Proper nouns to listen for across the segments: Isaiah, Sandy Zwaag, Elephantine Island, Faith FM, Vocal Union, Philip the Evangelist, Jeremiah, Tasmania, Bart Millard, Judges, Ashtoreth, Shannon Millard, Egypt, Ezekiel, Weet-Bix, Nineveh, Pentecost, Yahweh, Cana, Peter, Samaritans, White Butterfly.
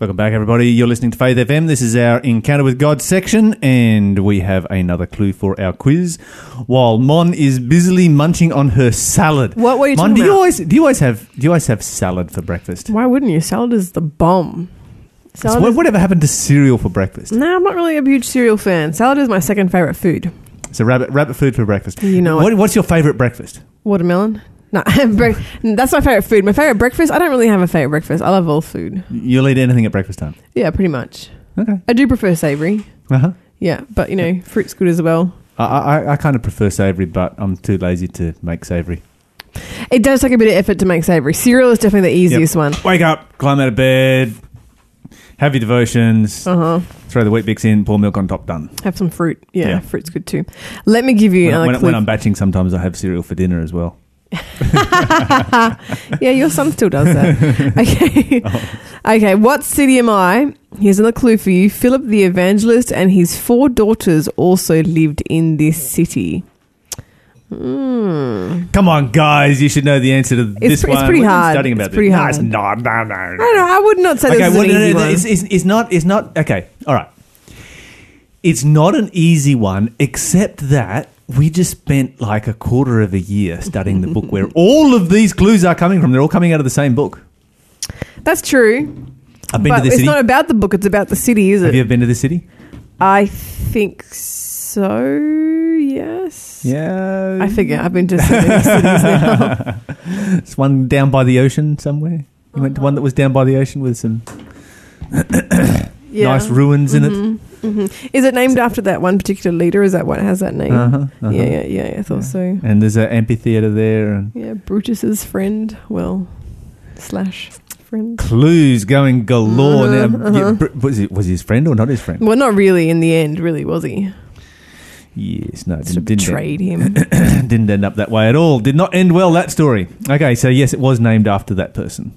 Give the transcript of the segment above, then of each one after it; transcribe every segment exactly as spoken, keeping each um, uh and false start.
Welcome back, everybody. You're listening to Faith F M. This is our Encounter with God section, and we have another clue for our quiz. While Mon is busily munching on her salad, what were you Mon, talking do about? You always, do you always have do you always have salad for breakfast? Why wouldn't you? Salad is the bomb. Salad. So whatever happened to cereal for breakfast? No, nah, I'm not really a huge cereal fan. Salad is my second favorite food. So rabbit rabbit food for breakfast. You know what, what's your favorite breakfast? Watermelon. No, that's my favourite food. My favourite breakfast, I don't really have a favourite breakfast. I love all food. You'll eat anything at breakfast time? Yeah, pretty much. Okay. I do prefer savoury. Uh-huh. Yeah, but, you know, fruit's good as well. I I, I kind of prefer savoury, but I'm too lazy to make savoury. It does take a bit of effort to make savoury. Cereal is definitely the easiest yep. one. Wake up, climb out of bed, have your devotions, uh-huh. throw the Weet-Bix in, pour milk on top, done. Have some fruit. Yeah, yeah. Fruit's good too. Let me give you when, another when, clue. When I'm batching, sometimes I have cereal for dinner as well. Yeah, your son still does that. Okay. Oh. Okay, what city am I? Here's another clue for you. Philip the Evangelist and his four daughters also lived in this city. Mm. Come on, guys. You should know the answer to this it's pre- one. It's pretty We're hard. Studying about it's pretty this. hard. No, it's not. No, no, no. I don't know. I would not say okay, this well, is an no, easy no, one. It's, it's, it's not. It's not. Okay. All right. It's not an easy one, except that we just spent like a quarter of a year studying the book where all of these clues are coming from. They're all coming out of the same book. That's true. I've been but to the it's city. It's not about the book. It's about the city, is it? Have you ever been to the city? I think so, yes. Yeah. I forget. I've been to so many cities now. It's one down by the ocean somewhere. You uh-huh. went to one that was down by the ocean with some yeah. nice ruins mm-hmm. in it. Mm-hmm. Is it named after that one particular leader? Is that what has that name? Uh-huh, uh-huh. Yeah, yeah, yeah. I thought yeah. so. And there's an amphitheatre there. And yeah, Brutus's friend. Well, slash friend. Clues going galore. Uh-huh, now, uh-huh. Yeah, was he, was he his friend or not his friend? Well, not really in the end, really, was he? Yes, no. It didn't, didn't betrayed end, him. Didn't end up that way at all. Did not end well, that story. Okay, so yes, it was named after that person.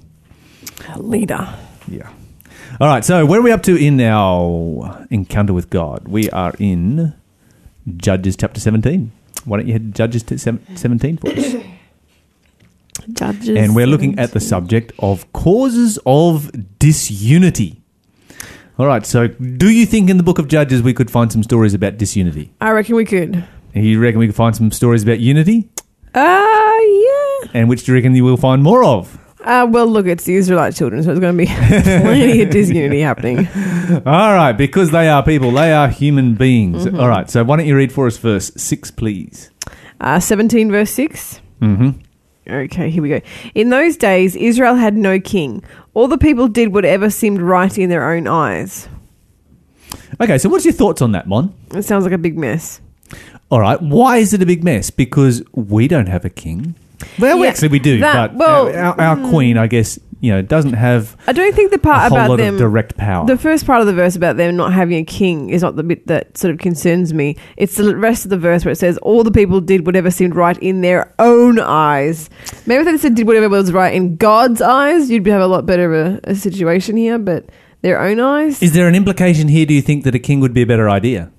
A leader. Yeah. All right, so where are we up to in our encounter with God? We are in Judges chapter seventeen. Why don't you head to Judges seventeen for us? Judges. And we're looking seventeen. At the subject of causes of disunity. All right, so do you think in the book of Judges we could find some stories about disunity? I reckon we could. You reckon we could find some stories about unity? Uh, yeah. And which do you reckon you will find more of? Uh, well, look, it's the Israelite children, so it's going to be plenty of disunity happening. All right, because they are people. They are human beings. Mm-hmm. All right, so why don't you read for us verse six, please? Uh, seventeen, verse six. Mm-hmm. Okay, here we go. In those days, Israel had no king. All the people did whatever seemed right in their own eyes. Okay, so what's your thoughts on that, Mon? It sounds like a big mess. All right, why is it a big mess? Because we don't have a king. Well, yeah, actually, we do, that, but well, our, our, our queen, I guess, you know, doesn't have. I don't think the part a whole about lot them of direct power. The first part of the verse about them not having a king is not the bit that sort of concerns me. It's the rest of the verse where it says, "All the people did whatever seemed right in their own eyes." Maybe if they said did whatever was right in God's eyes, you'd have a lot better of a, a situation here. But their own eyes. Is there an implication here? Do you think that a king would be a better idea?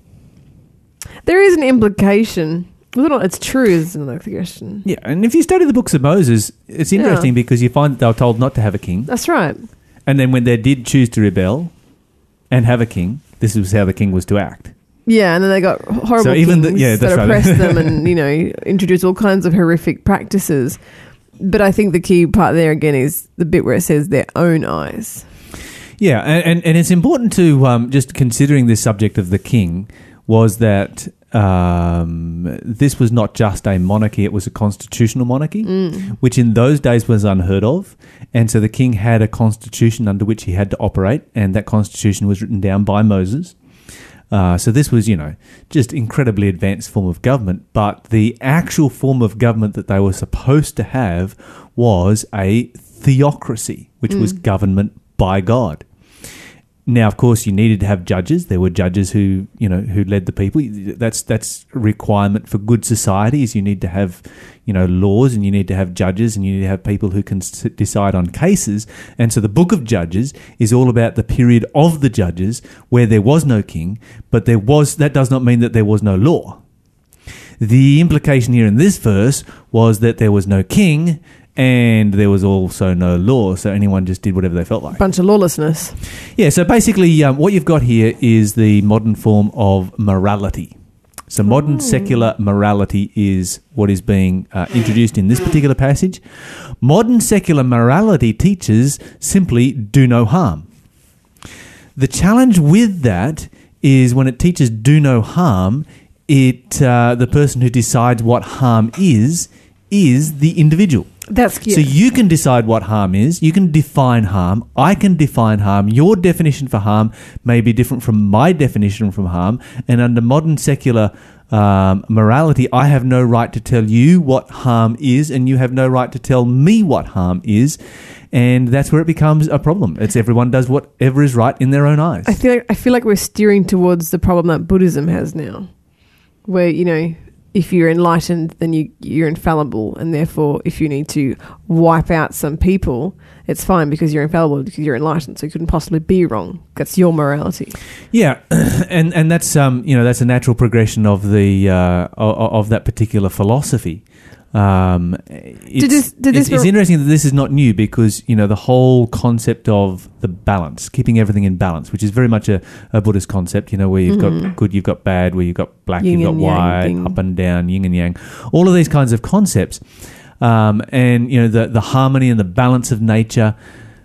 There is an implication. Well, it's true is another question. Yeah, and if you study the books of Moses, it's interesting yeah. because you find that they were told not to have a king. That's right. And then when they did choose to rebel and have a king, this is how the king was to act. Yeah, and then they got horrible so even kings the, yeah, that oppressed right. them and, you know, introduced all kinds of horrific practices. But I think the key part there, again, is the bit where it says their own eyes. Yeah, and, and, and it's important to um, just considering this subject of the king was that Um, this was not just a monarchy, it was a constitutional monarchy, mm. which in those days was unheard of. And so the king had a constitution under which he had to operate, and that constitution was written down by Moses. Uh, so this was, you know, just incredibly advanced form of government. But the actual form of government that they were supposed to have was a theocracy, which mm. was government by God. Now, of course, you needed to have judges. There were judges who, you know, who led the people. That's that's a requirement for good societies. You need to have, you know, laws, and you need to have judges, and you need to have people who can s- decide on cases. And so the book of Judges is all about the period of the judges where there was no king, but there was. That does not mean that there was no law. The implication here in this verse was that there was no king, And there was also no law, so anyone just did whatever they felt like. Bunch of lawlessness. Yeah, so basically um, what you've got here is the modern form of morality. So modern mm. secular morality is what is being uh, introduced in this particular passage. Modern secular morality teaches simply do no harm. The challenge with that is when it teaches do no harm, it uh, the person who decides what harm is is the individual. That's cute. So you can decide what harm is. You can define harm. I can define harm. Your definition for harm may be different from my definition from harm. And under modern secular um, morality, I have no right to tell you what harm is, and you have no right to tell me what harm is. And that's where it becomes a problem. It's everyone does whatever is right in their own eyes. I feel like, I feel like we're steering towards the problem that Buddhism has now, where, you know, if you're enlightened, then you, you're infallible, and therefore if you need to wipe out some people, it's fine because you're infallible, because you're enlightened, so you couldn't possibly be wrong. That's your morality. Yeah, and and that's um you know that's a natural progression of the uh, of, of that particular philosophy. Um, it's, did this, did this it's, it's interesting that this is not new because, you know, the whole concept of the balance, keeping everything in balance, which is very much a, a Buddhist concept, you know, where you've mm-hmm. got good, you've got bad, where you've got black, yin you've got white, thing. Up and down, yin and yang, all of these kinds of concepts. Um, and, you know, the, the harmony and the balance of nature,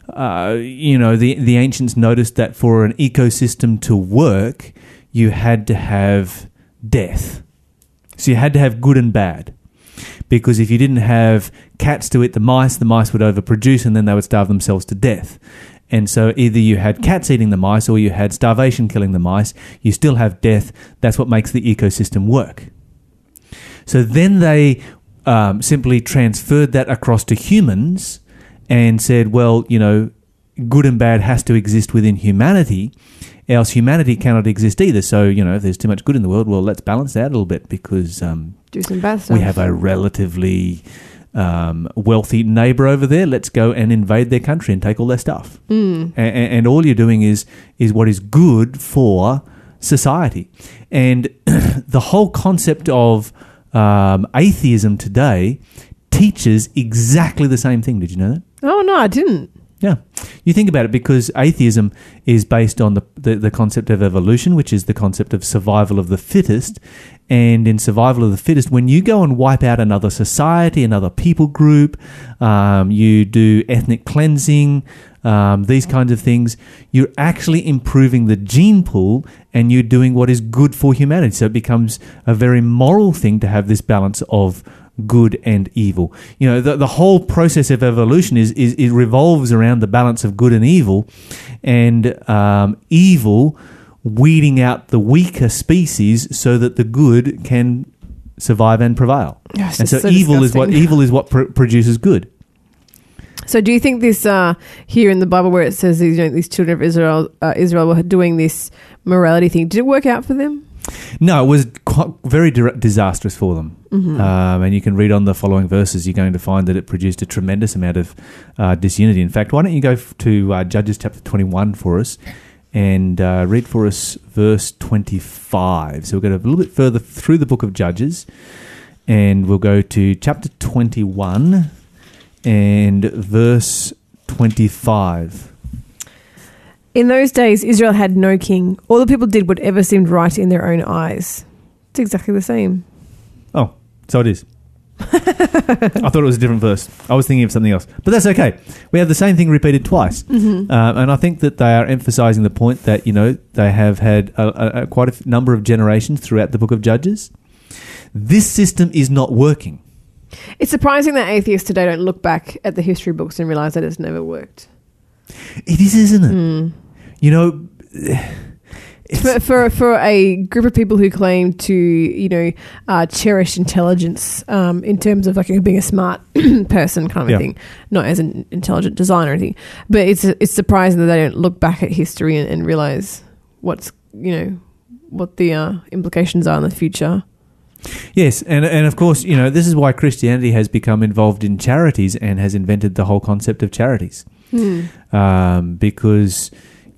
uh, you know, the, the ancients noticed that for an ecosystem to work, you had to have death. So you had to have good and bad. Because if you didn't have cats to eat the mice, the mice would overproduce and then they would starve themselves to death. And so either you had cats eating the mice or you had starvation killing the mice. You still have death. That's what makes the ecosystem work. So then they um, simply transferred that across to humans and said, well, you know, good and bad has to exist within humanity, else humanity cannot exist either. So, you know, if there's too much good in the world, well, let's balance that a little bit because um, do some bad stuff. We have a relatively um, wealthy neighbour over there. Let's go and invade their country and take all their stuff. Mm. A- and all you're doing is is what is good for society. And the whole concept of um, atheism today teaches exactly the same thing. Did you know that? Oh, no, I didn't. Yeah. You think about it because atheism is based on the, the, the concept of evolution, which is the concept of survival of the fittest. And in survival of the fittest, when you go and wipe out another society, another people group, um, you do ethnic cleansing, um, these kinds of things, you're actually improving the gene pool and you're doing what is good for humanity. So it becomes a very moral thing to have this balance of good and evil. You know, the, the whole process of evolution is, is it revolves around the balance of good and evil, and um, evil weeding out the weaker species so that the good can survive and prevail. Yes, and so, so evil is what evil is what pr- produces good. So, do you think this uh, here in the Bible, where it says these, you know, these children of Israel, uh, Israel were doing this morality thing, did it work out for them? No, it was quite, very di- disastrous for them. Mm-hmm. Um, and you can read on the following verses, you're going to find that it produced a tremendous amount of uh, disunity. In fact, why don't you go f- to uh, Judges chapter twenty-one for us and uh, read for us verse twenty-five. So we'll go a little bit further through the book of Judges and we'll go to chapter twenty-one and verse twenty-five. In those days, Israel had no king. All the people did whatever seemed right in their own eyes. It's exactly the same. Oh, so it is. I thought it was a different verse. I was thinking of something else. But that's okay. We have the same thing repeated twice. Mm-hmm. Uh, and I think that they are emphasising the point that, you know, they have had a, a, a quite a number of generations throughout the book of Judges. This system is not working. It's surprising that atheists today don't look back at the history books and realise that it's never worked. It is, isn't it? Mm. You know, for, for for a group of people who claim to, you know, uh, cherish intelligence um, in terms of like being a smart person kind of yeah. thing, not as an intelligent design or anything. But it's it's surprising that they don't look back at history and, and realise what's, you know, what the uh, implications are in the future. Yes, and and of course, you know, this is why Christianity has become involved in charities and has invented the whole concept of charities. Mm. Um, because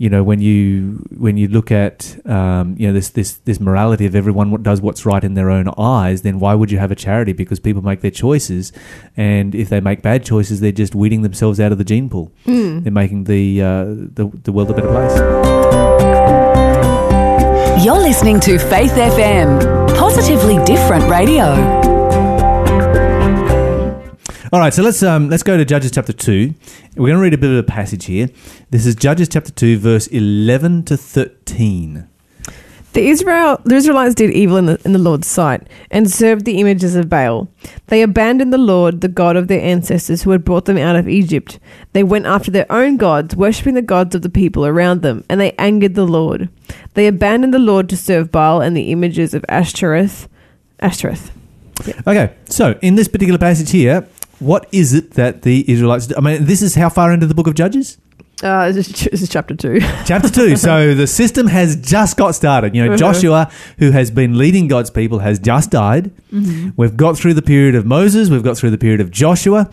you know, when you when you look at um, you know this this this morality of everyone does what's right in their own eyes, then why would you have a charity? Because people make their choices, and if they make bad choices, they're just weeding themselves out of the gene pool. Mm. They're making the, uh, the the world a better place. You're listening to Faith F M, positively different radio. All right, so let's um, let's go to Judges chapter two. We're going to read a bit of a passage here. This is Judges chapter two, verse eleven to thirteen. The Israel the Israelites did evil in the, in the Lord's sight and served the images of Baal. They abandoned the Lord, the God of their ancestors, who had brought them out of Egypt. They went after their own gods, worshipping the gods of the people around them, and they angered the Lord. They abandoned the Lord to serve Baal and the images of Ashtoreth. Ashtoreth. Yep. Okay, so in this particular passage here, what is it that the Israelites do? I mean, this is how far into the book of Judges? Uh, this is chapter two. Chapter two. So the system has just got started. You know, Joshua, who has been leading God's people, has just died. Mm-hmm. We've got through the period of Moses. We've got through the period of Joshua.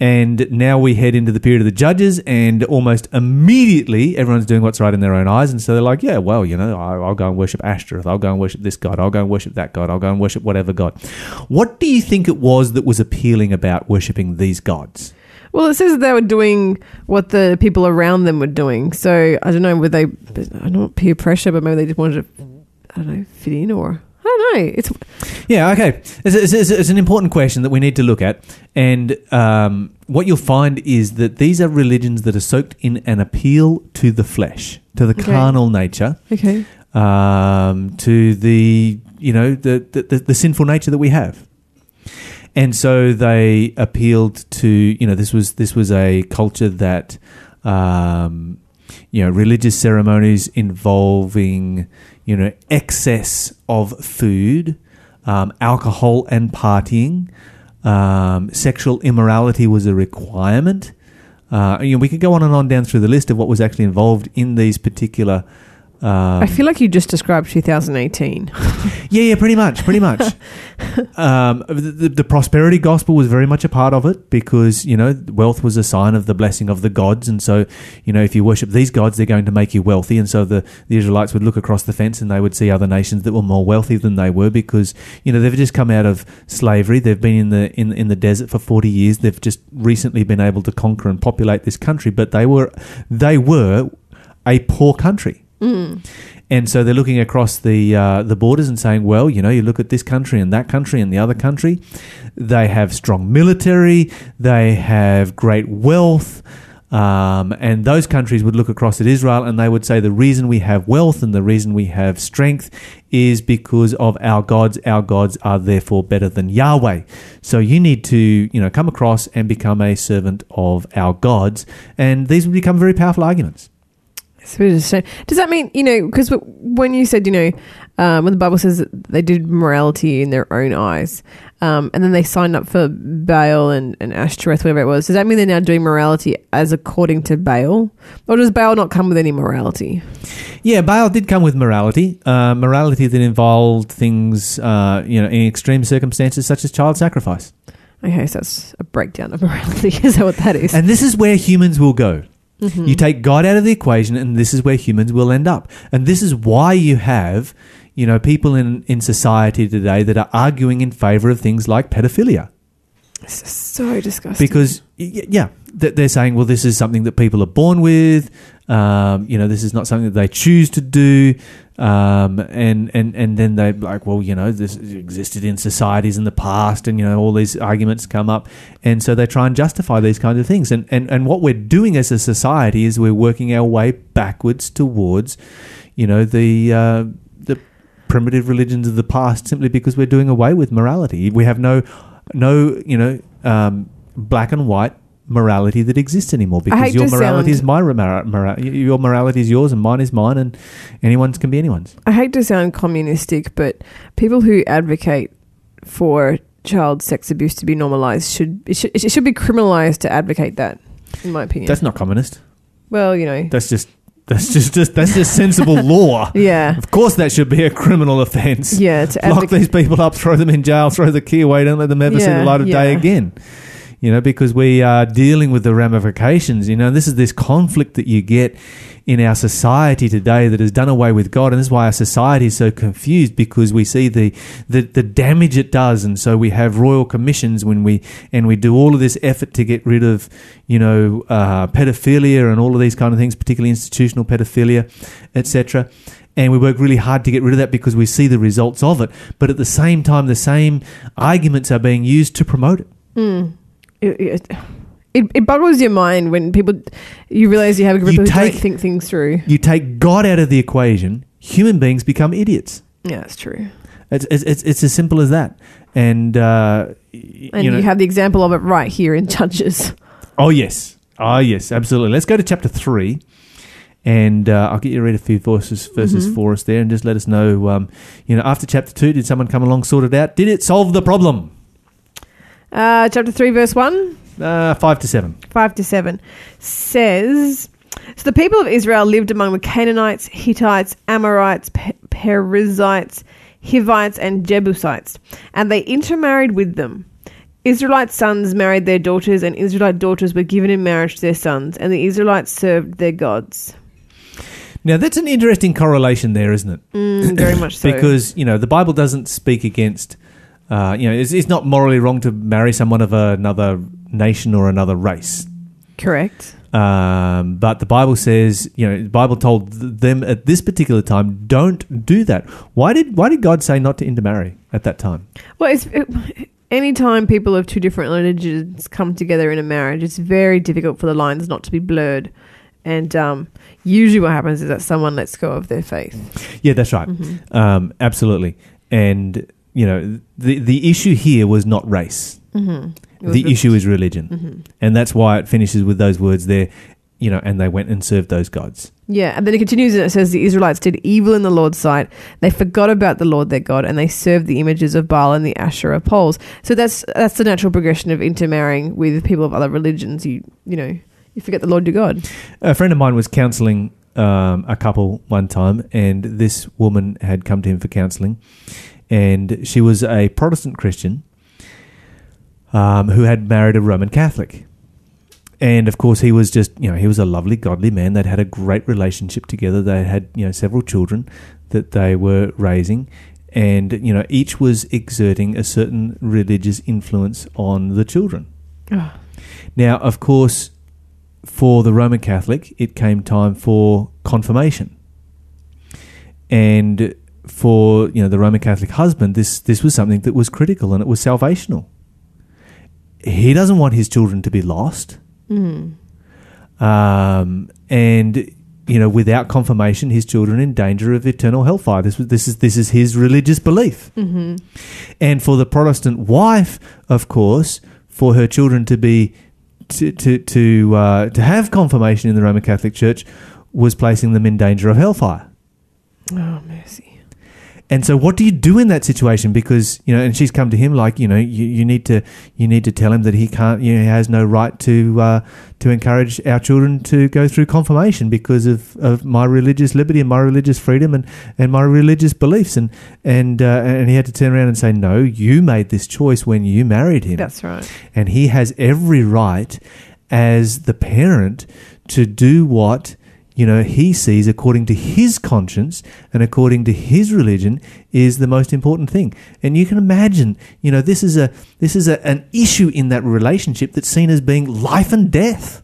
And now we head into the period of the Judges, and almost immediately everyone's doing what's right in their own eyes. And so they're like, yeah, well, you know, I'll go and worship Ashtoreth. I'll go and worship this god. I'll go and worship that god. I'll go and worship whatever god. What do you think it was that was appealing about worshiping these gods? Well, it says that they were doing what the people around them were doing. So, I don't know, were they, I don't know, peer pressure, but maybe they just wanted to, I don't know, fit in or... I don't know. It's yeah, okay. It's, it's, it's, it's an important question that we need to look at. And um, what you'll find is that these are religions that are soaked in an appeal to the flesh, to the okay. carnal nature, okay, um, to the, you know, the, the, the, the sinful nature that we have. And so they appealed to, you know, this was this was a culture that, um, you know, religious ceremonies involving, you know, excess of food, um, alcohol and partying, um, sexual immorality was a requirement. Uh, you know, we could go on and on down through the list of what was actually involved in these particular. Um, I feel like you just described two thousand eighteen. yeah, yeah, pretty much, pretty much. um, the, the prosperity gospel was very much a part of it because, you know, wealth was a sign of the blessing of the gods. And so, you know, if you worship these gods, they're going to make you wealthy. And so the, the Israelites would look across the fence and they would see other nations that were more wealthy than they were because, you know, they've just come out of slavery. They've been in the in, in the desert for forty years. They've just recently been able to conquer and populate this country. But they were they were a poor country. Mm. And so they're looking across the uh, the borders and saying, well, you know, you look at this country and that country and the other country, they have strong military, they have great wealth, um, and those countries would look across at Israel and they would say the reason we have wealth and the reason we have strength is because of our gods. Our gods are therefore better than Yahweh. So you need to, you know, come across and become a servant of our gods. And these would become very powerful arguments. Does that mean, you know, because when you said, you know, um, when the Bible says that they did morality in their own eyes um, and then they signed up for Baal and, and Ashtoreth, whatever it was, does that mean they're now doing morality as according to Baal? Or does Baal not come with any morality? Yeah, Baal did come with morality, uh, morality that involved things, uh, you know, in extreme circumstances such as child sacrifice. Okay, so that's a breakdown of morality. Is that what that is? And this is where humans will go. Mm-hmm. You take God out of the equation and this is where humans will end up. And this is why you have, you know, people in, in society today that are arguing in favour of things like pedophilia. This is so disgusting. Because, yeah, they're saying, well, this is something that people are born with. Um, you know, this is not something that they choose to do. Um, and, and, and then they're like, well, you know, this existed in societies in the past and, you know, all these arguments come up. And so they try and justify these kinds of things. And, and, and what we're doing as a society is we're working our way backwards towards, you know, the... Uh, the primitive religions of the past simply because we're doing away with morality. We have no... No, you know, um, black and white morality that exists anymore because your morality is my mora- mora- your morality is yours and mine is mine and anyone's can be anyone's. I hate to sound communistic, but people who advocate for child sex abuse to be normalised should it, should it should be criminalised to advocate that. In my opinion, that's not communist. Well, you know, that's just that's just, just that's just sensible law. Yeah, of course that should be a criminal offence. Yeah, to lock advoc- these people up, throw them in jail, throw the key away, don't let them ever yeah, see the light of yeah. day again. You know, because we are dealing with the ramifications. You know, this is this conflict that you get in our society today that has done away with God, and this is why our society is so confused, because we see the, the the damage it does, and so we have royal commissions when we and we do all of this effort to get rid of, you know, uh, pedophilia and all of these kind of things, particularly institutional pedophilia, et cetera. And we work really hard to get rid of that because we see the results of it. But at the same time, the same arguments are being used to promote it. Mm. It, it, it boggles your mind when people, you realise you have a group you of people who don't think things through. You take God out of the equation, human beings become idiots. Yeah, that's true. It's it's it's as simple as that. And, uh, y- and you, know, you have the example of it right here in Judges. Oh, yes. Oh, yes, absolutely. Let's go to chapter three. And uh, I'll get you to read a few verses, verses mm-hmm. for us there, and just let us know, um, you know, after chapter two, did someone come along, sort it out? Did it solve the problem? Uh, chapter three, verse one? Uh, five to seven. Five to seven says, so the people of Israel lived among the Canaanites, Hittites, Amorites, Pe- Perizzites, Hivites, and Jebusites, and they intermarried with them. Israelite sons married their daughters, and Israelite daughters were given in marriage to their sons, and the Israelites served their gods. Now, that's an interesting correlation there, isn't it? Mm, very much so. Because, you know, the Bible doesn't speak against, uh, you know, it's, it's not morally wrong to marry someone of another nation or another race. Correct. Um, but the Bible says, you know, the Bible told them at this particular time, don't do that. Why did Why did God say not to intermarry at that time? Well, it's... It, it, anytime people of two different religions come together in a marriage, it's very difficult for the lines not to be blurred. And um, usually what happens is that someone lets go of their faith. Yeah, that's right. Mm-hmm. Um, absolutely. And, you know, the the issue here was not race. Mm-hmm. The re- issue is religion. Mm-hmm. And that's why it finishes with those words there, you know, and they went and served those gods. Yeah, and then it continues and it says, the Israelites did evil in the Lord's sight. They forgot about the Lord their God, and they served the images of Baal and the Asherah poles. So that's that's the natural progression of intermarrying with people of other religions. You you know, you forget the Lord your God. A friend of mine was counselling um, a couple one time, and this woman had come to him for counselling, and she was a Protestant Christian um, who had married a Roman Catholic. And, of course, he was just, you know, he was a lovely, godly man. They'd had a great relationship together. They had, you know, several children that they were raising. And, you know, each was exerting a certain religious influence on the children. Oh. Now, of course, for the Roman Catholic, it came time for confirmation. And for, you know, the Roman Catholic husband, this this was something that was critical and it was salvational. He doesn't want his children to be lost. Mm-hmm. Um, and you know, without confirmation, his children in danger of eternal hellfire. This was this is this is his religious belief. Mm-hmm. And for the Protestant wife, of course, for her children to be to to to, uh, to have confirmation in the Roman Catholic Church was placing them in danger of hellfire. Oh, mercy. And so what do you do in that situation? Because, you know, and she's come to him like, you know, you, you need to you need to tell him that he can't, you know, he has no right to uh, to encourage our children to go through confirmation because of, of my religious liberty and my religious freedom and, and my religious beliefs. And and, uh, and he had to turn around and say, no, you made this choice when you married him. That's right. And he has every right as the parent to do what, you know, he sees according to his conscience and according to his religion is the most important thing. And you can imagine, you know, this is a this is a, an issue in that relationship that's seen as being life and death.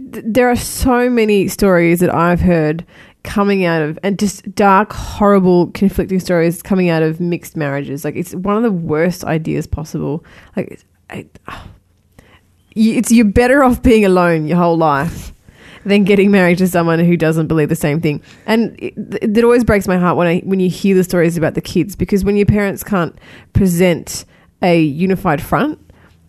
There are so many stories that I've heard coming out of, and just dark, horrible, conflicting stories coming out of mixed marriages. Like, it's one of the worst ideas possible. Like, it's, it's you're better off being alone your whole life than getting married to someone who doesn't believe the same thing. And it, it always breaks my heart when I when you hear the stories about the kids, because when your parents can't present a unified front,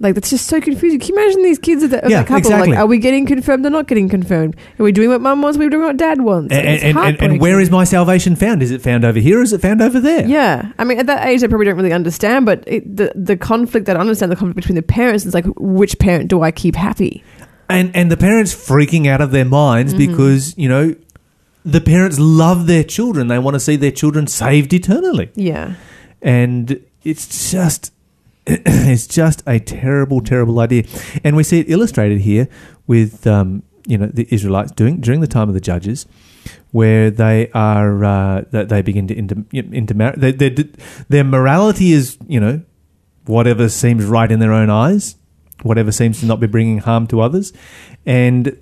like, that's just so confusing. Can you imagine these kids of the, of yeah, the couple? Exactly. Like, are we getting confirmed or not getting confirmed? Are we doing what mum wants? Are we doing what dad wants? And, and, and, and where is my salvation found? Is it found over here or is it found over there? Yeah. I mean, at that age, I probably don't really understand, but it, the, the conflict, that I understand the conflict between the parents is like, which parent do I keep happy? And and the parents freaking out of their minds mm-hmm. because, you know, the parents love their children. They want to see their children saved eternally. Yeah. And it's just it's just a terrible, terrible idea. And we see it illustrated here with um, you know, the Israelites doing during the time of the Judges, where they are uh, that they begin to inter, intermarry. They, they, their morality is, you know, whatever seems right in their own eyes, whatever seems to not be bringing harm to others, and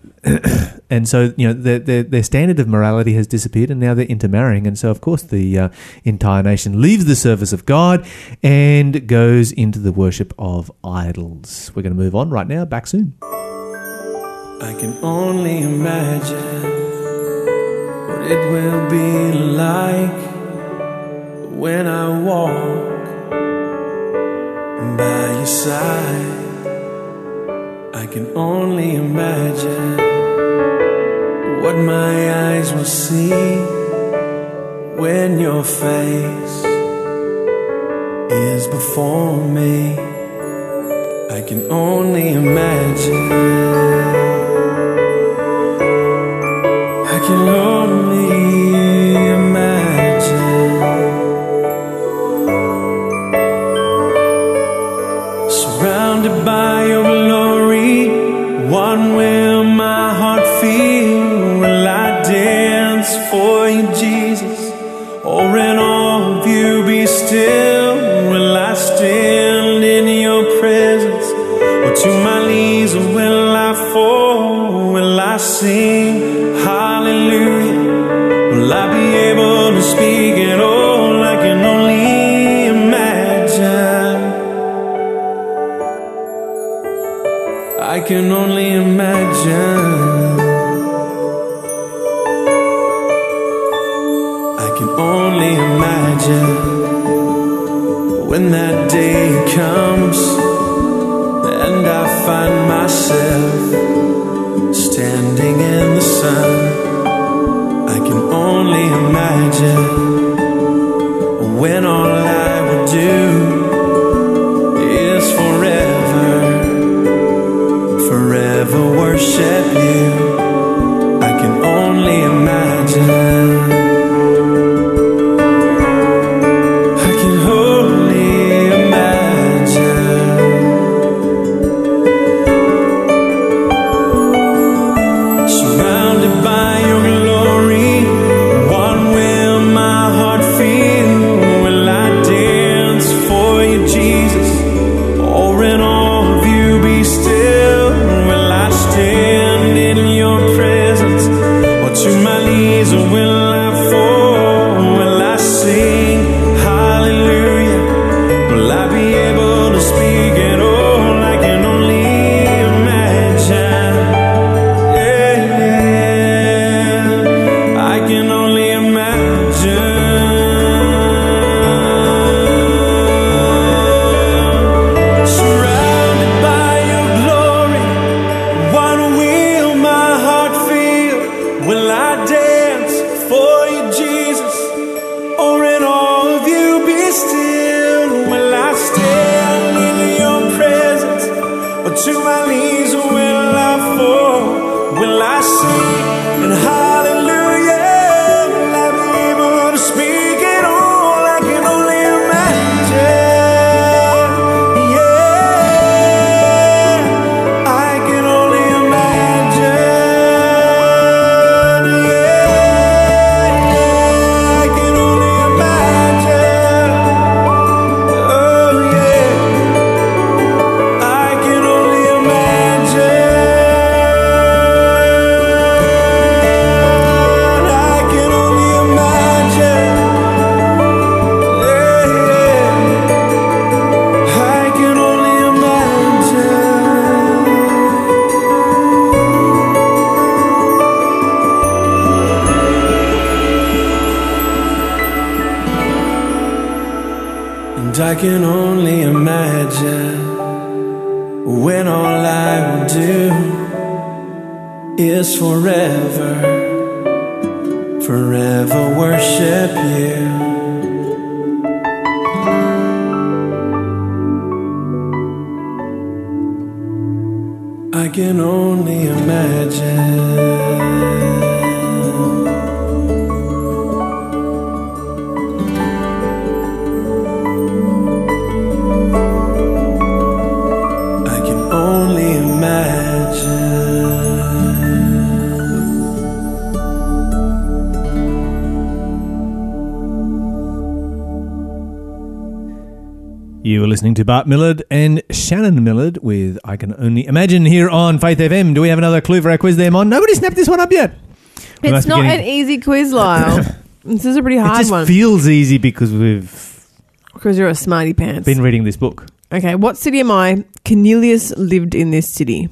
and so you know their, their their standard of morality has disappeared, and now they're intermarrying, and so of course the uh, entire nation leaves the service of God and goes into the worship of idols. We're going to move on right now. Back soon. I can only imagine what it will be like when I walk by your side. I can only imagine what my eyes will see when your face is before me. I can only imagine. I can only imagine, surrounded by your glory. One will my heart feel, will I dance for you, Jesus? Or in all of you be still, will I stand in your presence? Or to my knees will I fall, will I sing hallelujah? Will I be able to speak at all? I can only imagine. I can only imagine. I can only imagine when that day comes and I find myself standing in the sun. I can only imagine when all I would do worship you. I can only imagine. I can only imagine when all I will do is forever, forever worship you. I can only imagine. Only imagine. You are listening to Bart Millard and Shannon Millard with I Can Only Imagine here on Faith F M. Do we have another clue for our quiz there, Mon? Nobody snapped this one up yet. We it's not getting... an easy quiz, Lyle. This is a pretty hard one. It just one. feels easy because we've... Because you're a smarty pants. Been reading this book. Okay, what city am I? Cornelius lived in this city.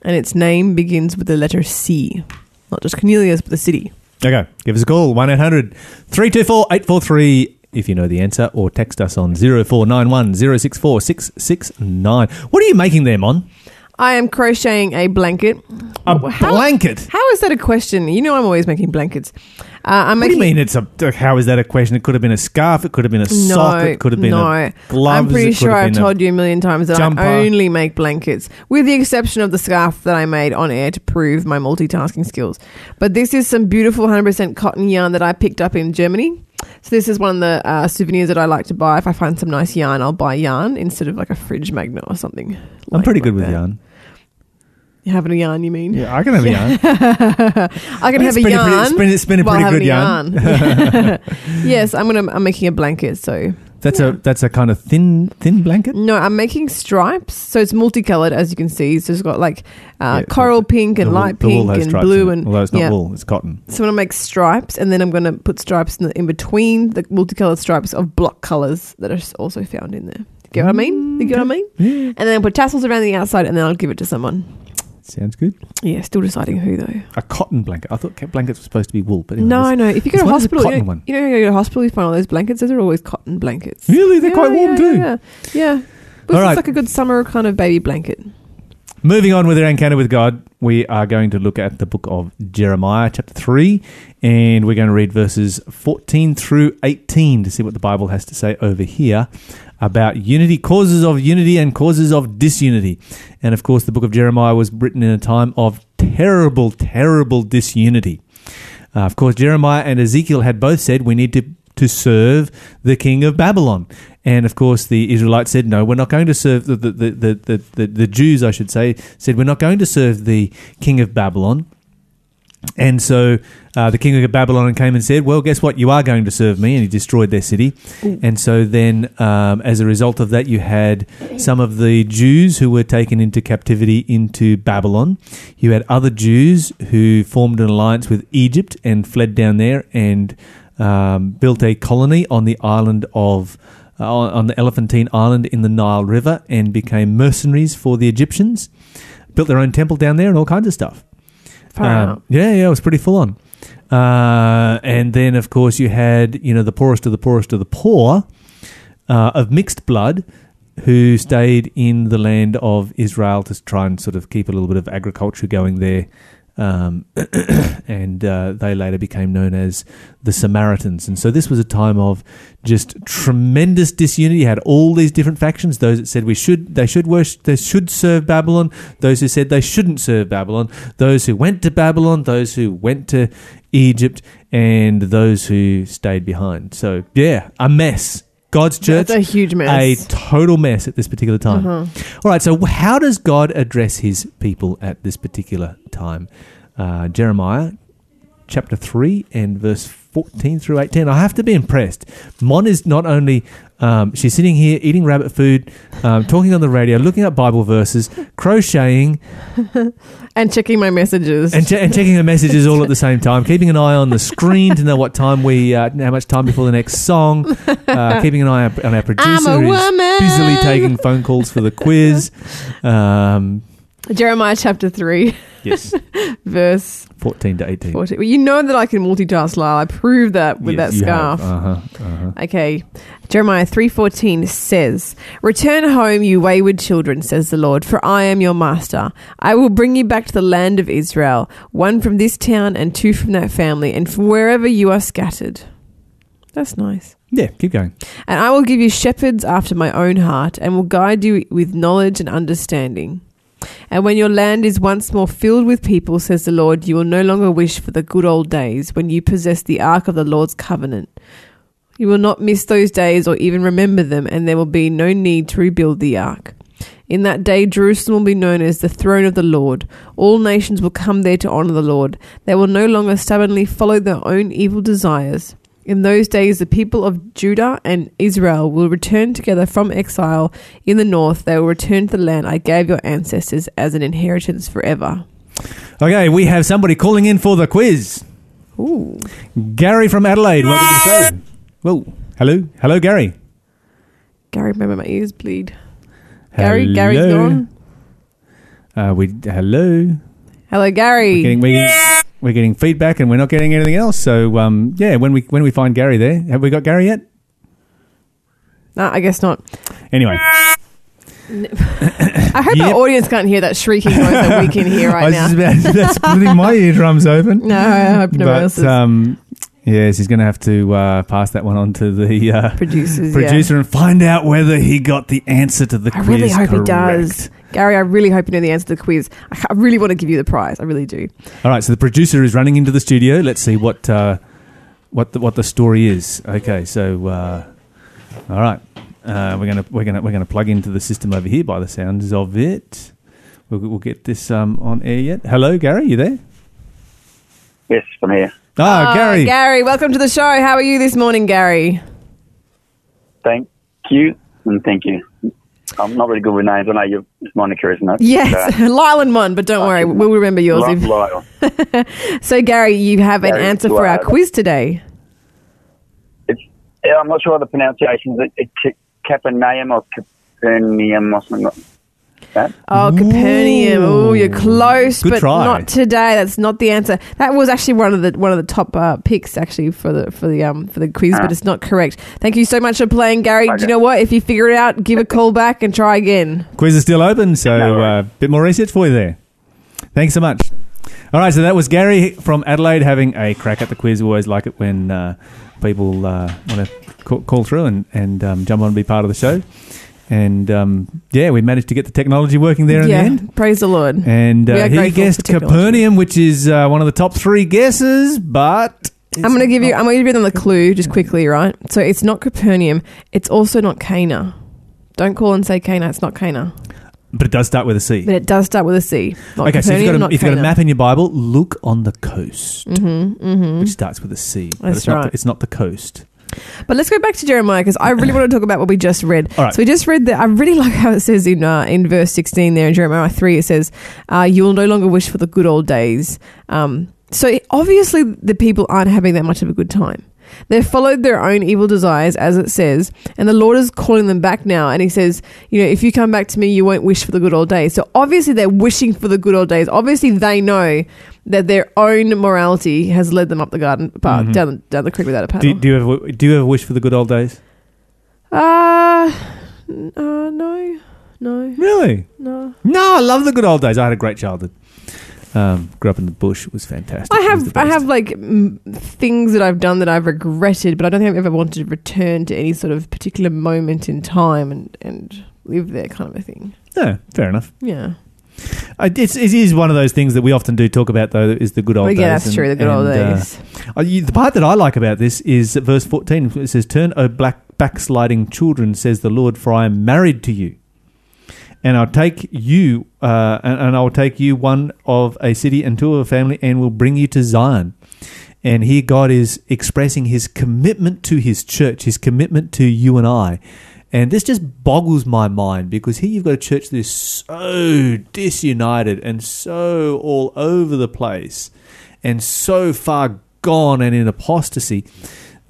And its name begins with the letter C. Not just Cornelius, but the city. Okay, give us a call. one eight hundred three two four eight four three if you know the answer, or text us on zero four nine one zero six four six six nine. What are you making there, Mon? I am crocheting a blanket. A how, blanket? How is that a question? You know I'm always making blankets. Uh, I'm making, what do you mean it's a, how is that a question? It could have been a scarf. It could have been a no, sock. It could have been no. a gloves. I'm pretty sure I've told you a million times that jumper. I only make blankets, with the exception of the scarf that I made on air to prove my multitasking skills. But this is some beautiful one hundred percent cotton yarn that I picked up in Germany. So this is one of the uh, souvenirs that I like to buy. If I find some nice yarn, I'll buy yarn instead of like a fridge magnet or something. Like I'm pretty good like with that. yarn. You having a yarn, you mean? Yeah, I can have a yarn. I can well, have a yarn. Pretty, it's been, it's been a pretty good yarn. yarn. Yes, I'm gonna. I'm making a blanket. So that's yeah. a that's a kind of thin thin blanket. No, I'm making stripes. So it's multicolored, as you can see. So it's got like uh, yeah, coral pink and wool, light pink and blue and although it's not yeah. wool, it's cotton. So I'm gonna make stripes, and then I'm gonna put stripes in, the, in between the multicolored stripes of block colors that are also found in there. You get what I mean? You get what I mean? And then I put tassels around the outside, and then I'll give it to someone. Sounds good. Yeah, still deciding who though. A cotton blanket. I thought blankets were supposed to be wool, but anyway, no, no. If you go to hospital, you know, you know, you go to hospital, you find all those blankets. Those are always cotton blankets. Really, they're yeah, quite warm yeah, too. Yeah, yeah. Well, all right. It's like a good summer kind of baby blanket. Moving on with our encounter with God, we are going to look at the book of Jeremiah, chapter three, and we're going to read verses fourteen through eighteen to see what the Bible has to say over here about unity, causes of unity and causes of disunity. And, of course, the book of Jeremiah was written in a time of terrible, terrible disunity. Uh, of course, Jeremiah and Ezekiel had both said we need to, to serve the king of Babylon. And, of course, the Israelites said, no, we're not going to serve, the the, the, the, the the Jews, I should say, said, we're not going to serve the king of Babylon. And so uh, the king of Babylon came and said, well, guess what? You are going to serve me. And he destroyed their city. Ooh. And so then um, as a result of that, you had some of the Jews who were taken into captivity into Babylon. You had other Jews who formed an alliance with Egypt and fled down there and um, built a colony on the island of Uh, on the Elephantine Island in the Nile River and became mercenaries for the Egyptians, built their own temple down there and all kinds of stuff. Far um, yeah, yeah, it was pretty full on. Uh, and then, of course, you had, you know, the poorest of the poorest of the poor uh, of mixed blood who stayed in the land of Israel to try and sort of keep a little bit of agriculture going there. Um, and uh, they later became known as the Samaritans. And so this was a time of just tremendous disunity. You had all these different factions, those that said we should, they should worship, they should serve Babylon, those who said they shouldn't serve Babylon, those who went to Babylon, those who went to Egypt, and those who stayed behind. So, yeah, a mess. God's church, that's a huge mess. A total mess at this particular time. Uh-huh. All right, so how does God address his people at this particular time? Uh, Jeremiah chapter three and verse fourteen through eighteen. I have to be impressed. Mon is not only, um, she's sitting here eating rabbit food, um, talking on the radio, looking up Bible verses, crocheting. And checking my messages. And, che- and checking her messages all at the same time, keeping an eye on the screen to know what time we, uh, how much time before the next song, uh, keeping an eye on our producer I'm a woman. Who's busily taking phone calls for the quiz. Um Jeremiah chapter three. Yes. Verse fourteen to eighteen. fourteen. Well, you know that I can multitask, Lyle. I proved that with yes, that scarf. Uh-huh, uh-huh. Okay. Jeremiah three fourteen says, "Return home, you wayward children, says the Lord, for I am your master. I will bring you back to the land of Israel, one from this town and two from that family, and from wherever you are scattered." That's nice. Yeah, keep going. "And I will give you shepherds after my own heart and will guide you with knowledge and understanding. And when your land is once more filled with people, says the Lord, you will no longer wish for the good old days when you possessed the ark of the Lord's covenant. You will not miss those days or even remember them, and there will be no need to rebuild the ark. In that day, Jerusalem will be known as the throne of the Lord. All nations will come there to honor the Lord. They will no longer stubbornly follow their own evil desires. In those days, the people of Judah and Israel will return together from exile in the north. They will return to the land I gave your ancestors as an inheritance forever. Okay, we have somebody calling in for the quiz. Ooh. Gary from Adelaide, welcome to the show. Whoa. Hello. Hello, Gary. Gary, remember my ears bleed. Hello. Gary, Gary's gone. Uh, we, hello. Hello, Gary. We're getting, we're, getting, we're getting feedback and we're not getting anything else. So, um, yeah, when we when we find Gary there. Have we got Gary yet? No, I guess not. Anyway. I hope yep. our audience can't hear that shrieking noise that we can hear right now. About, that's splitting my eardrums open. No, I hope no one else is. Um, yes, he's going to have to uh, pass that one on to the uh, Producers, producer yeah. and find out whether he got the answer to the I quiz I really hope correct. He does. Gary, I really hope you know the answer to the quiz. I really want to give you the prize. I really do. All right, so the producer is running into the studio. Let's see what uh, what the, what the story is. Okay, so uh, all right. Uh, we're gonna we're gonna we're gonna plug into the system over here by the sounds of it. We'll, we'll get this um, on air yet. Hello, Gary, you there? Yes, I'm here. Ah, oh, oh, Gary, Gary, welcome to the show. How are you this morning, Gary? Thank you and thank you. I'm not really good with names. I know you're Monica, isn't it? Yes, so, Lyland Mon, but don't uh, worry, we'll remember yours. Lyle. So, Gary, you have Gary, an answer Lyle. for our quiz today. It's, I'm not sure the pronunciation. It's it, Capernaum or Capernaum or something. That? Oh, Capernaum. Oh, you're close, Good but try. Not today. That's not the answer. That was actually one of the one of the top uh, picks actually for the for the um for the quiz, ah. but it's not correct. Thank you so much for playing, Gary. Okay. Do you know what? If you figure it out, give a call back and try again. Quiz is still open, so a no uh, bit more research for you there. Thanks so much. All right, so that was Gary from Adelaide having a crack at the quiz. Always like it when uh, people uh, want to call through and and um, jump on and be part of the show. And, um, yeah, we managed to get the technology working there in yeah, the end. Praise the Lord. And uh, he guessed Capernaum, which is uh, one of the top three guesses, but... I'm going to give you I'm going to give them the clue just quickly, right? So it's not Capernaum. It's also not Cana. Don't call and say Cana. It's not Cana. But it does start with a C. But it does start with a C. Not okay, so if you've got a, if you've got a map in your Bible, look on the coast, mm-hmm, mm-hmm. which starts with a C. That's but it's right. Not the, it's not the coast. But let's go back to Jeremiah because I really want to talk about what we just read. Right. So we just read that. I really like how it says in uh, in verse sixteen there in Jeremiah three, it says, uh, you will no longer wish for the good old days. Um, so obviously the people aren't having that much of a good time. They've followed their own evil desires, as it says, and the Lord is calling them back now. And he says, you know, if you come back to me, you won't wish for the good old days. So obviously they're wishing for the good old days. Obviously they know that their own morality has led them up the garden path, mm-hmm. down, down the creek without a paddle. Do, do, you ever, do you ever wish for the good old days? Uh, uh, no, no. Really? No. No, I love the good old days. I had a great childhood. Um, grew up in the bush. It was fantastic. I have I have like m- things that I've done that I've regretted, but I don't think I've ever wanted to return to any sort of particular moment in time and, and live there kind of a thing. Yeah, fair enough. Yeah. I, it's, it is one of those things that we often do talk about, though, is the good old well, days. Yeah, that's and, true, the good and, old days. Uh, you, the part that I like about this is verse fourteen. It says, turn, O black backsliding children, says the Lord, for I am married to you. And I'll take you, uh, and, and I'll take you one of a city and two of a family, and will bring you to Zion. And here God is expressing his commitment to his church, his commitment to you and I. And this just boggles my mind because here you've got a church that is so disunited and so all over the place and so far gone and in apostasy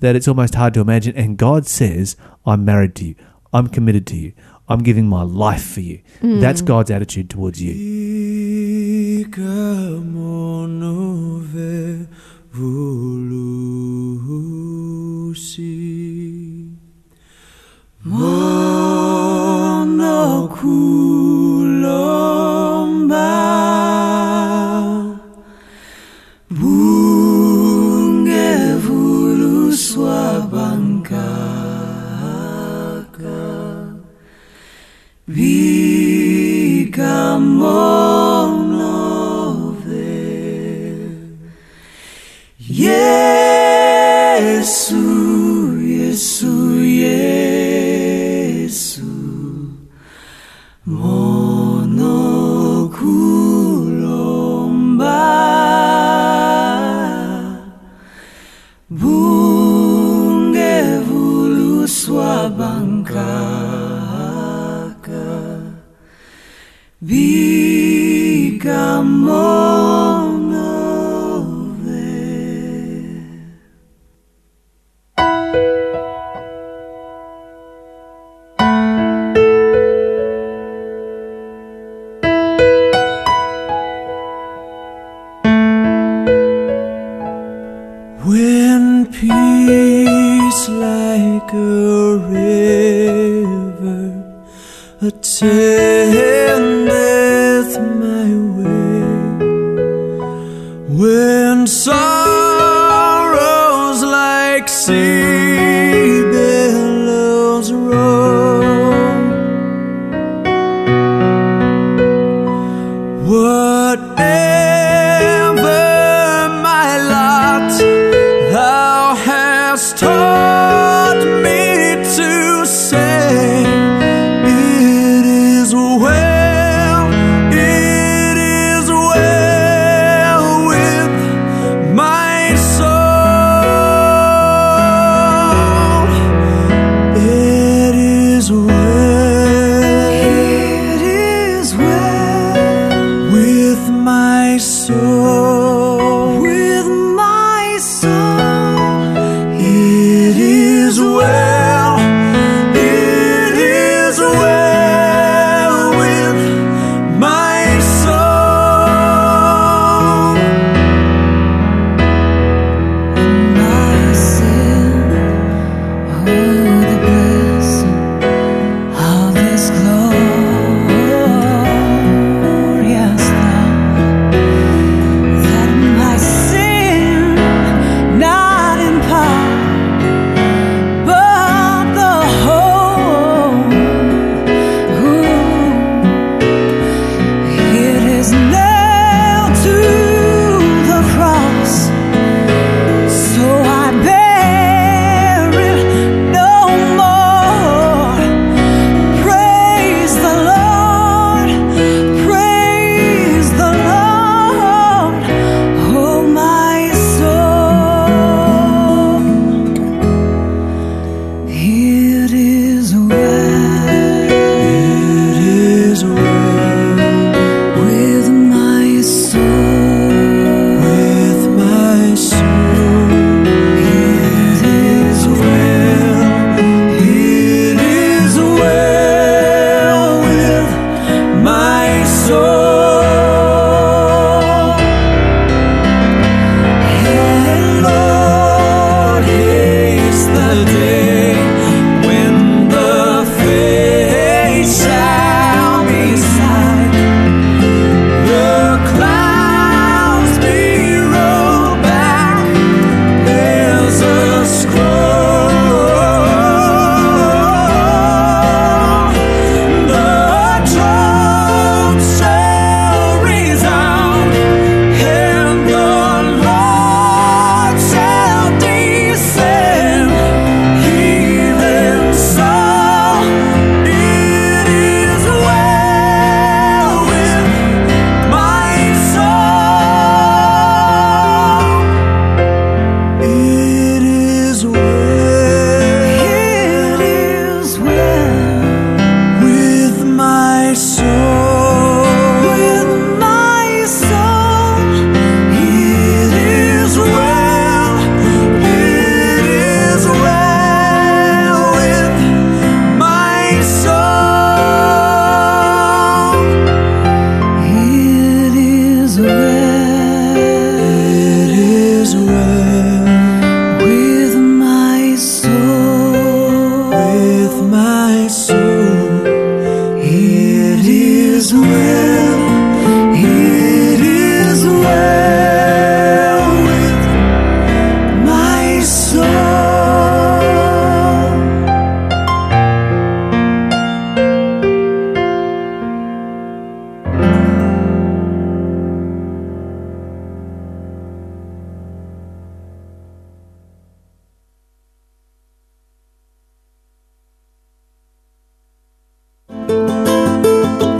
that it's almost hard to imagine. And God says, I'm married to you. I'm committed to you. I'm giving my life for you. Mm. That's God's attitude towards you. Monoculomba. When peace like a river attendeth my way, when sorrows like sea billows roll, whatever my lot, thou hast taught me to say, it is well, it is well with my soul. It is well, it is well with my soul, with my soul. It is well, it is well with my soul. And I sing, oh, the blessing of this glorious love, that my sin, not in part, but the whole, ooh, it is nailed to the cross, so I bear it no more. Praise the Lord, praise the Lord, oh my soul. It is well, it is well with my soul, with my soul. It is well, it is well with my soul. Hey Lord, haste the day when the face shall be sight, the clouds be rolled back, there's a scroll, the trumpet shall resound, and the Lord shall descend. Even so, it is well with my soul. It is well, it is well with my soul, with my soul. It is well, it is well with my soul. It is well, it is well with my soul, with my soul. It is well, it is well with my soul.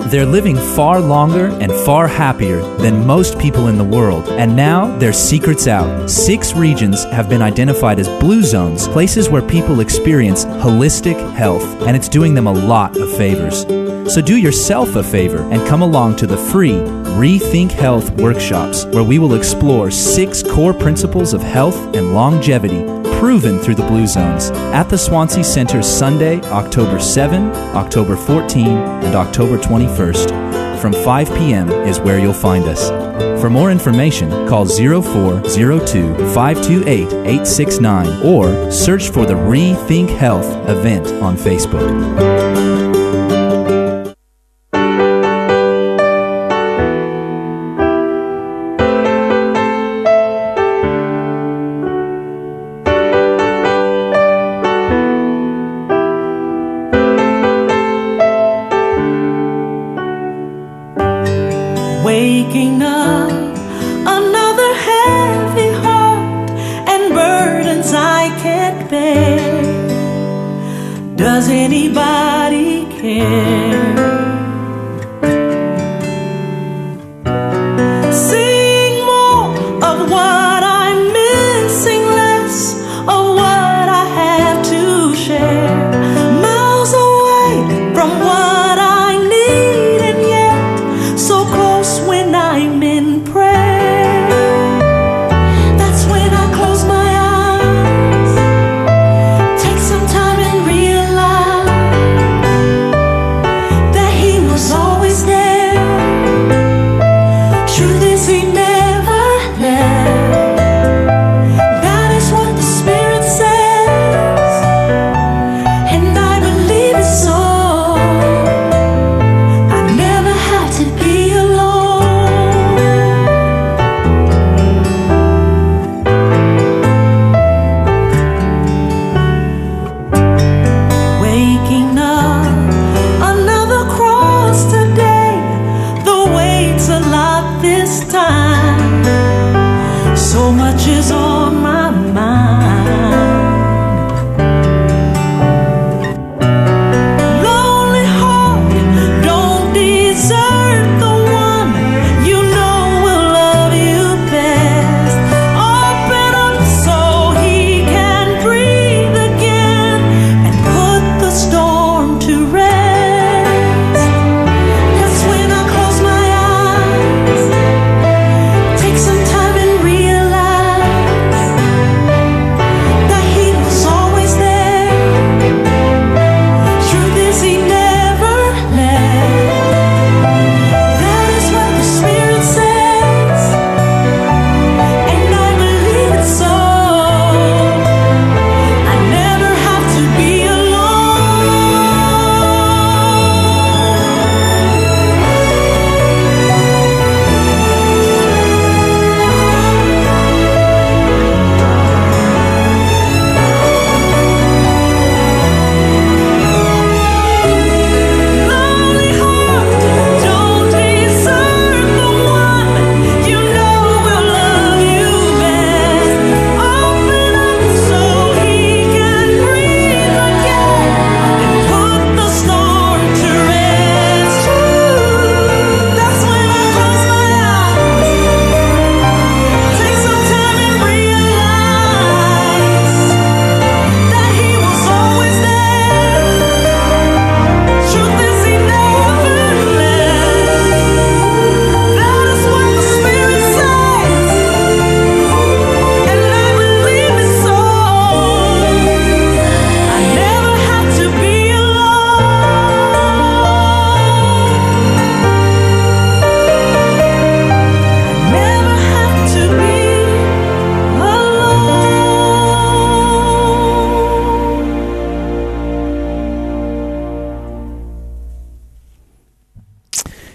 They're living far longer and far happier than most people in the world. And now their secret's out. Six regions have been identified as blue zones, places where people experience holistic health, and it's doing them a lot of favors. So do yourself a favor and come along to the free Rethink Health workshops, where we will explore six core principles of health and longevity proven through the Blue Zones at the Swansea Center Sunday, October seventh, October fourteenth, and October twenty-first. from five p.m. is where you'll find us. For more information, call zero four zero two, five two eight, eight six nine or search for the Rethink Health event on Facebook.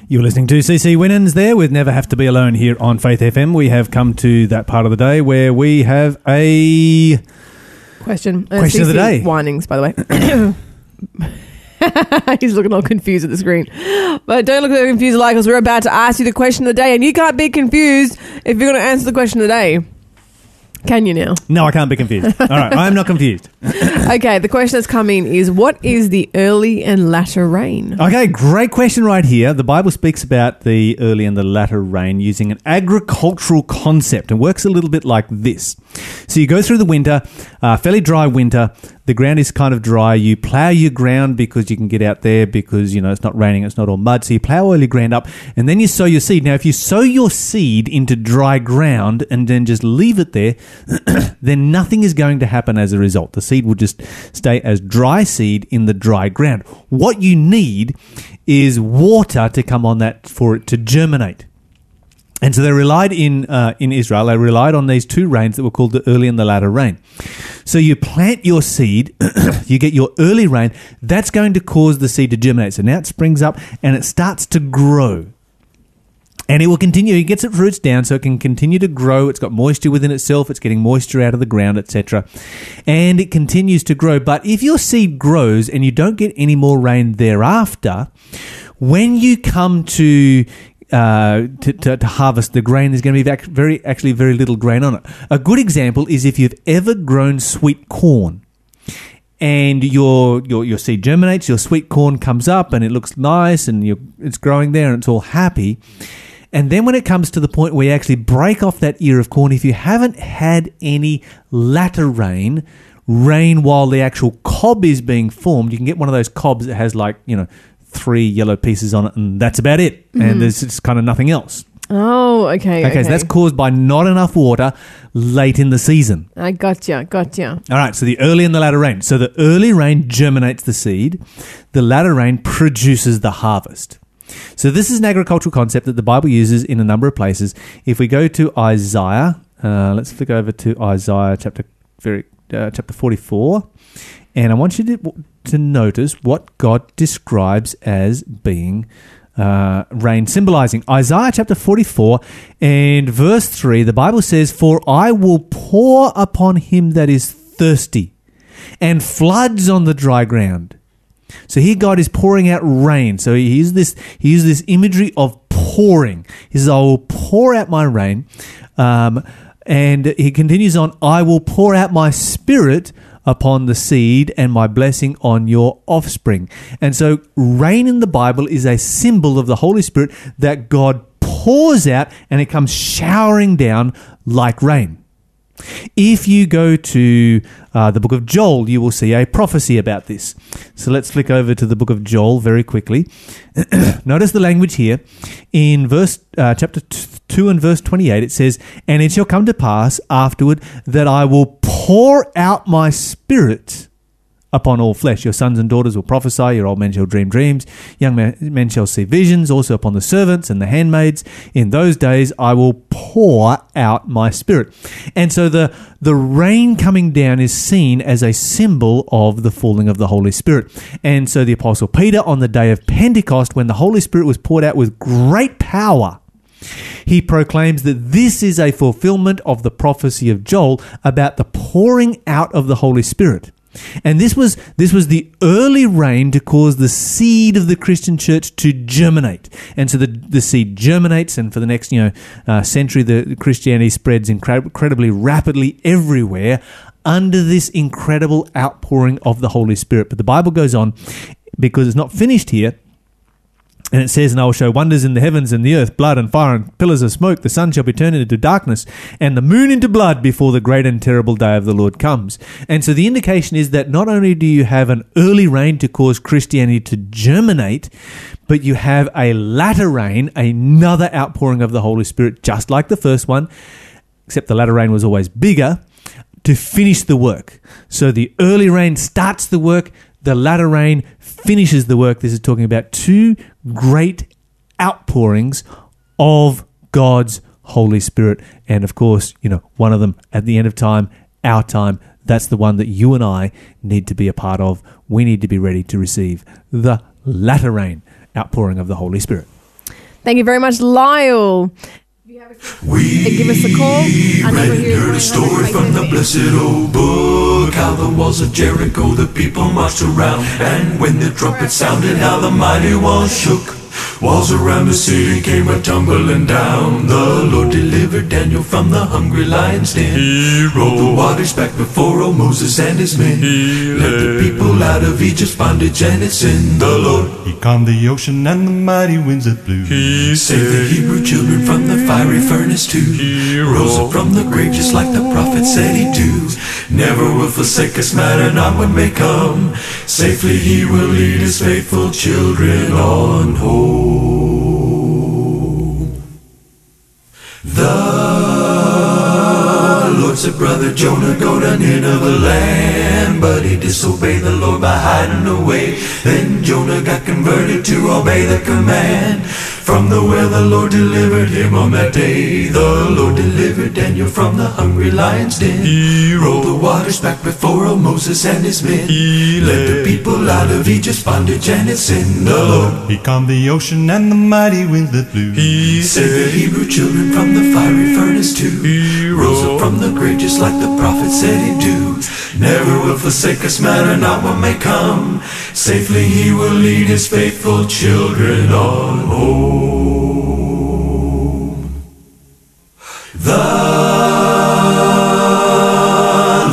You're listening to C C Winans there with Never Have to Be Alone here on Faith F M. We have come to that part of the day where we have a question. Uh, question C C of the day. Whinings, by the way. He's looking all confused at the screen. But don't look so confused like us. We're about to ask you the question of the day, and you can't be confused if you're going to answer the question of the day. Can you now? No, I can't be confused. All right, I'm not confused. Okay, the question that's come in is, what is the early and latter rain? Okay, great question right here. The Bible speaks about the early and the latter rain using an agricultural concept. It works a little bit like this. So you go through the winter, uh, fairly dry winter. the ground is kind of dry. You plough your ground because you can get out there because, you know, it's not raining, it's not all mud. So you plough all your ground up and then you sow your seed. Now, if you sow your seed into dry ground and then just leave it there, then nothing is going to happen as a result. The seed will just stay as dry seed in the dry ground. What you need is water to come on that for it to germinate. And so they relied in uh, in Israel, they relied on these two rains that were called the early and the latter rain. So you plant your seed, you get your early rain, that's going to cause the seed to germinate. So now it springs up and it starts to grow. And it will continue, it gets its roots down so it can continue to grow. It's got moisture within itself, it's getting moisture out of the ground, et cetera. And it continues to grow. But if your seed grows and you don't get any more rain thereafter, when you come to... Uh, to, to, to harvest the grain, there's going to be vac- very, actually very little grain on it. A good example is if you've ever grown sweet corn and your your, your seed germinates, your sweet corn comes up and it looks nice and you're, it's growing there and it's all happy. And then when it comes to the point where you actually break off that ear of corn, if you haven't had any latter rain, rain while the actual cob is being formed, you can get one of those cobs that has like, you know, three yellow pieces on it, and that's about it. Mm-hmm. And there's just kind of nothing else. Oh, okay, okay. Okay, so that's caused by not enough water late in the season. I gotcha, gotcha. All right, so the early and the latter rain. So the early rain germinates the seed. The latter rain produces the harvest. So this is an agricultural concept that the Bible uses in a number of places. If we go to Isaiah, uh, let's flick over to Isaiah chapter very uh, chapter forty-four. And I want you to to notice what God describes as being uh, rain, symbolizing. Isaiah chapter forty-four and verse three, the Bible says, "For I will pour upon him that is thirsty, and floods on the dry ground." So here God is pouring out rain. So he uses this, he uses this imagery of pouring. He says, "I will pour out my rain." Um, and he continues on, "I will pour out my spirit upon the seed and my blessing on your offspring." And so rain in the Bible is a symbol of the Holy Spirit that God pours out and it comes showering down like rain. If you go to uh, the book of Joel, you will see a prophecy about this. So let's flick over to the book of Joel very quickly. Notice the language here. In verse uh, chapter two and verse twenty-eight, it says, "And it shall come to pass afterward that I will pour out my spirit upon all flesh. Your sons and daughters will prophesy, your old men shall dream dreams, young men shall see visions, also upon the servants and the handmaids. In those days I will pour out my spirit." And so the, the rain coming down is seen as a symbol of the falling of the Holy Spirit. And so the Apostle Peter, on the day of Pentecost, when the Holy Spirit was poured out with great power, he proclaims that this is a fulfillment of the prophecy of Joel about the pouring out of the Holy Spirit. And this was this was the early rain to cause the seed of the Christian church to germinate. And so the, the seed germinates, and for the next you know uh, century, the Christianity spreads incre- incredibly rapidly everywhere under this incredible outpouring of the Holy Spirit. But the Bible goes on, because it's not finished here, and it says, "And I will show wonders in the heavens and the earth, blood and fire and pillars of smoke. The sun shall be turned into darkness and the moon into blood before the great and terrible day of the Lord comes." And so the indication is that not only do you have an early rain to cause Christianity to germinate, but you have a latter rain, another outpouring of the Holy Spirit, just like the first one, except the latter rain was always bigger, to finish the work. So the early rain starts the work. The latter rain finishes the work. This is talking about two great outpourings of God's Holy Spirit. And, of course, you know, one of them at the end of time, our time, that's the one that you and I need to be a part of. We need to be ready to receive the latter rain outpouring of the Holy Spirit. Thank you very much, Lyle. If you have a- we give us a call. I never hear heard a story from the blessed old book. How the walls of Jericho the people marched around, and when the trumpet sounded, how the mighty walls shook. Walls around the city came a tumbling down. The Lord delivered Daniel from the hungry lion's den. He rolled the waters back before old Moses and his men. He led the people out of Egypt's bondage and its sin. The Lord, He calmed the ocean and the mighty winds that blew. He saved the Hebrew children from the fiery furnace too. He rose up from the grave just like the prophet said He'd do. never will forsake us, man, and on when may come. Safely he will lead his faithful children on home. The Lord said, brother Jonah, go to Nineveh land. But he disobeyed the Lord by hiding away. Then Jonah got converted to obey the command. From the well the Lord delivered him on that day. The Lord delivered Daniel from the hungry lion's den. He rolled the waters back before old Moses and his men. He led the people out of Egypt's bondage and its sin. The Lord, he calmed the ocean and the mighty winds that blew. He saved the Hebrew children from the fiery furnace too. He rose up from the grave just like the prophet said he'd do. Never will forsake us, matter not what may come. Safely he will lead his faithful children on home. The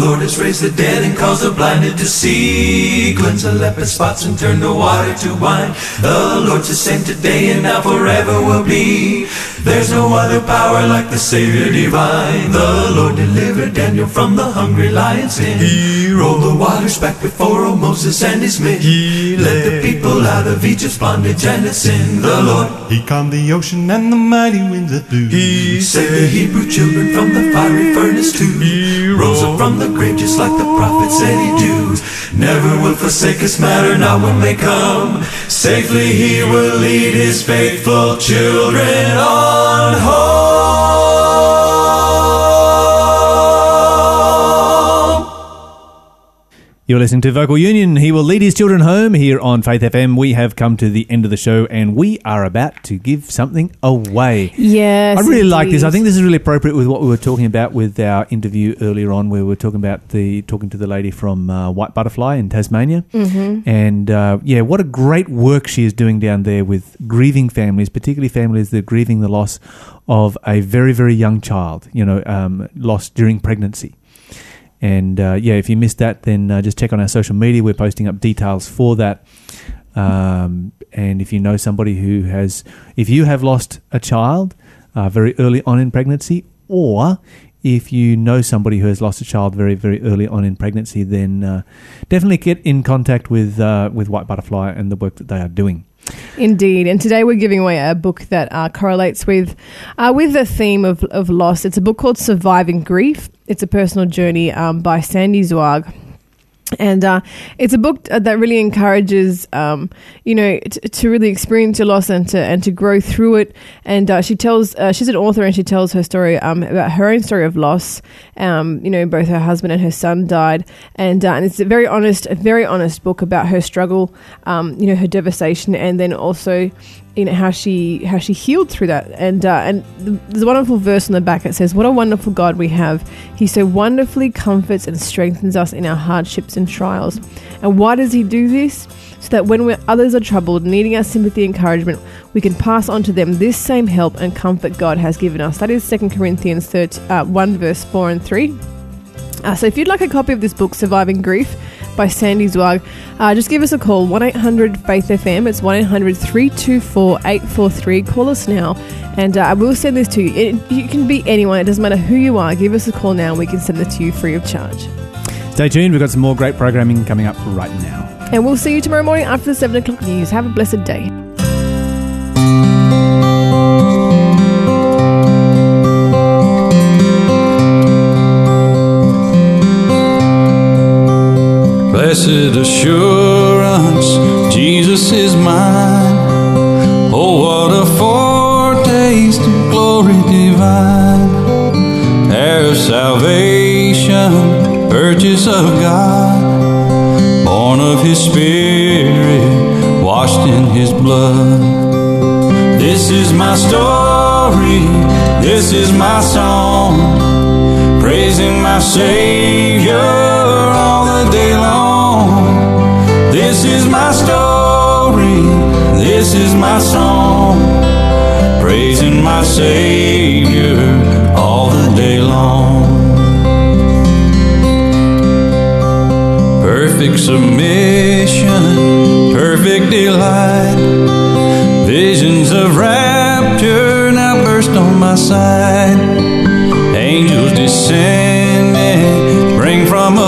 Lord has raised the dead and caused the blinded to see, cleansed the leopard spots and turned the water to wine. The Lord's the same today and now forever will be. There's no other power like the Savior divine. The Lord delivered Daniel from the hungry lion's den. He rolled the waters back before old Moses and his men. He led the people out of Egypt's bondage and its sin. The Lord, he calmed the ocean and the mighty winds that blew. He saved the Hebrew children from the fiery furnace too. He rose up from the grave just like the prophet said he'd do. Never will forsake us, matter not when they come. Safely he will lead his faithful children on. You're listening to Vocal Union. He will lead his children home here on Faith F M. We have come to the end of the show and we are about to give something away. Yes. I really indeed. like this. I think this is really appropriate with what we were talking about with our interview earlier on, where we were talking about the talking to the lady from uh, White Butterfly in Tasmania. Mm-hmm. And, uh, yeah, what a great work she is doing down there with grieving families, particularly families that are grieving the loss of a very, very young child, you know, um, lost during pregnancy. And, uh, yeah, if you missed that, then uh, just check on our social media. We're posting up details for that. Um, and if you know somebody who has – if you have lost a child uh, very early on in pregnancy, or if you know somebody who has lost a child very, very early on in pregnancy, then uh, definitely get in contact with, uh, with White Butterfly and the work that they are doing. Indeed, and today we're giving away a book that uh, correlates with uh, with the theme of, of loss. It's a book called Surviving Grief. It's a personal journey um, by Sandy Zwaag. And uh, it's a book that really encourages, um, you know, t- to really experience your loss and to and to grow through it. And uh, she tells, uh, she's an author, and she tells her story um, about her own story of loss. Um, you know, both her husband and her son died, and uh, and it's a very honest, a very honest book about her struggle, um, you know, her devastation, and then also, you know, how she how she healed through that. And uh, and there's a wonderful verse on the back. It says, "What a wonderful God we have! He so wonderfully comforts and strengthens us in our hardships and trials. And why does He do this? So that when we're, others are troubled, needing our sympathy and encouragement, we can pass on to them this same help and comfort God has given us." That is Second Corinthians one verse four and three. Uh, so if you'd like a copy of this book, Surviving Grief by Sandy Zwaag, uh, just give us a call, one eight hundred Faith F M. It's one eight hundred three two four eight four three. Call us now, and uh, I will send this to you. It, you can be anyone. It doesn't matter who you are. Give us a call now and we can send it to you free of charge. Stay tuned. We've got some more great programming coming up right now. And we'll see you tomorrow morning after the seven o'clock news. Have a blessed day. Blessed assurance, Jesus is mine. Oh, what a foretaste of glory divine, heir of salvation, purchase of God, born of His Spirit, washed in His blood. This is my story, this is my song, praising my Savior all the day long. This is my story, this is my song, praising my Savior all the day long. Perfect submission, perfect delight, visions of rapture now burst on my sight. Angels descending, bring from above